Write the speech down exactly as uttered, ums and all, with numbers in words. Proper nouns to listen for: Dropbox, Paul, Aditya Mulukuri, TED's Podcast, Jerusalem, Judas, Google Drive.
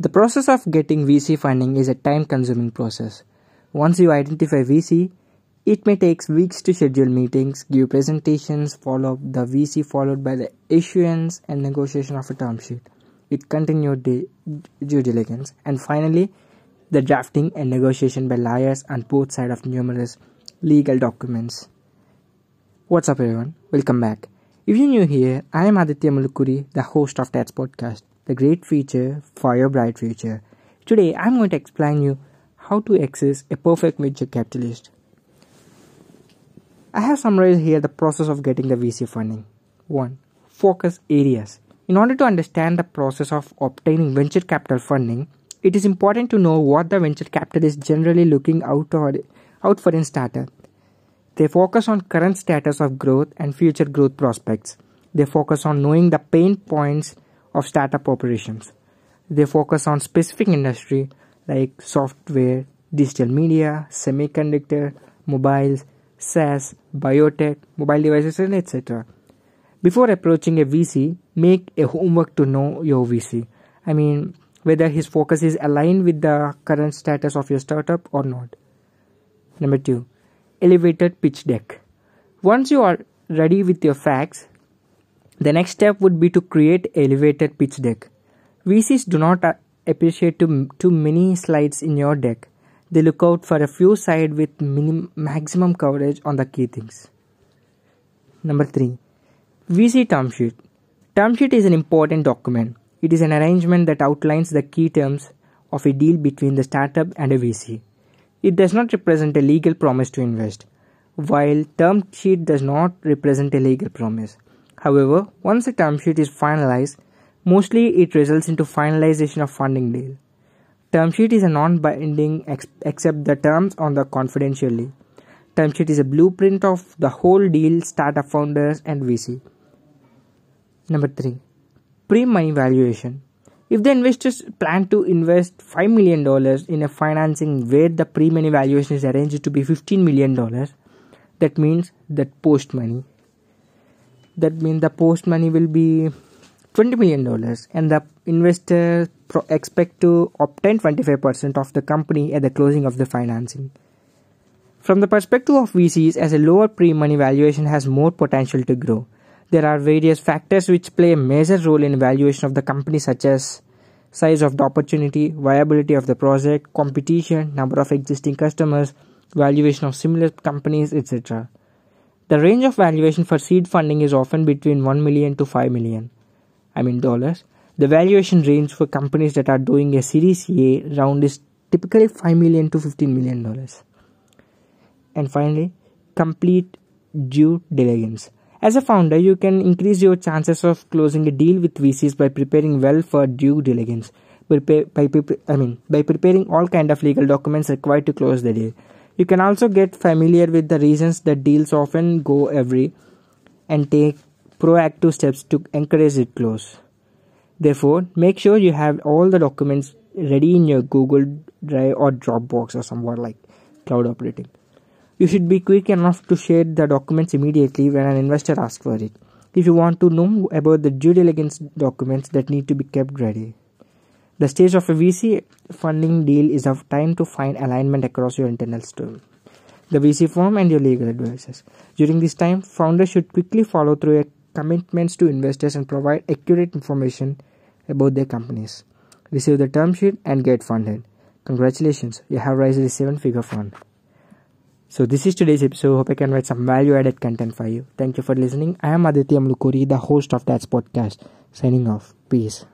The process of getting V C funding is a time-consuming process. Once you identify V C, it may take weeks to schedule meetings, give presentations, follow up the V C followed by the issuance and negotiation of a term sheet, with continued due diligence, and finally the drafting and negotiation by lawyers on both sides of numerous legal documents. What's up everyone, welcome back. If you're new here, I am Aditya Mulukuri, the host of TED's Podcast, the great future for your bright future. Today I'm going to explain you how to access a perfect venture capitalist. I have summarized here the process of getting the V C funding. one. Focus areas. In order to understand the process of obtaining venture capital funding, it is important to know what the venture capitalist is generally looking out, or, out for in startup. They focus on current status of growth and future growth prospects. They focus on knowing the pain points of startup operations. They focus on specific industry like software, digital media, semiconductor, mobiles, SaaS, biotech, mobile devices, and et cetera. Before approaching a V C, make a homework to know your V C. I mean, whether his focus is aligned with the current status of your startup or not. Number two, elevated pitch deck. Once you are ready with your facts, the next step would be to create an elevated pitch deck. V Cs do not appreciate too, too many slides in your deck. They look out for a few slides with minimum, maximum coverage on the key things. Number three, V C term sheet. Term sheet is an important document. It is an arrangement that outlines the key terms of a deal between the startup and a V C. It does not represent a legal promise to invest, while term sheet does not represent a legal promise. However, once a term sheet is finalized, mostly it results into finalization of funding deal. Term sheet is a non-binding ex- except the terms on the confidentially. Term sheet is a blueprint of the whole deal, startup founders and V C. Number three, pre-money valuation. If the investors plan to invest five million dollars in a financing where the pre-money valuation is arranged to be fifteen million dollars, that means that post-money. That means the post-money will be twenty million dollars, and the investor pro- expect to obtain twenty-five percent of the company at the closing of the financing. From the perspective of V Cs, as a lower pre-money valuation has more potential to grow. There are various factors which play a major role in valuation of the company, such as size of the opportunity, viability of the project, competition, number of existing customers, valuation of similar companies, et cetera. The range of valuation for seed funding is often between one million dollars to five million dollars. I mean dollars. The valuation range for companies that are doing a Series A round is typically five million dollars to fifteen million dollars. And finally, complete due diligence. As a founder, you can increase your chances of closing a deal with V Cs by preparing well for due diligence. Prepare, by, I mean, by preparing all kind of legal documents required to close the deal. You can also get familiar with the reasons that deals often go awry and take proactive steps to encourage it close. Therefore, make sure you have all the documents ready in your Google Drive or Dropbox or somewhere like cloud operating. You should be quick enough to share the documents immediately when an investor asks for it. If you want to know about the due diligence documents that need to be kept ready. The stage of a V C funding deal is of time to find alignment across your internal team, the V C firm and your legal advisors. During this time, founders should quickly follow through their commitments to investors and provide accurate information about their companies. Receive the term sheet and get funded. Congratulations, you have raised a seven-figure fund. So this is today's episode. Hope I can write some value-added content for you. Thank you for listening. I am Aditya Mulukuri, the host of TED's Podcast. Signing off. Peace.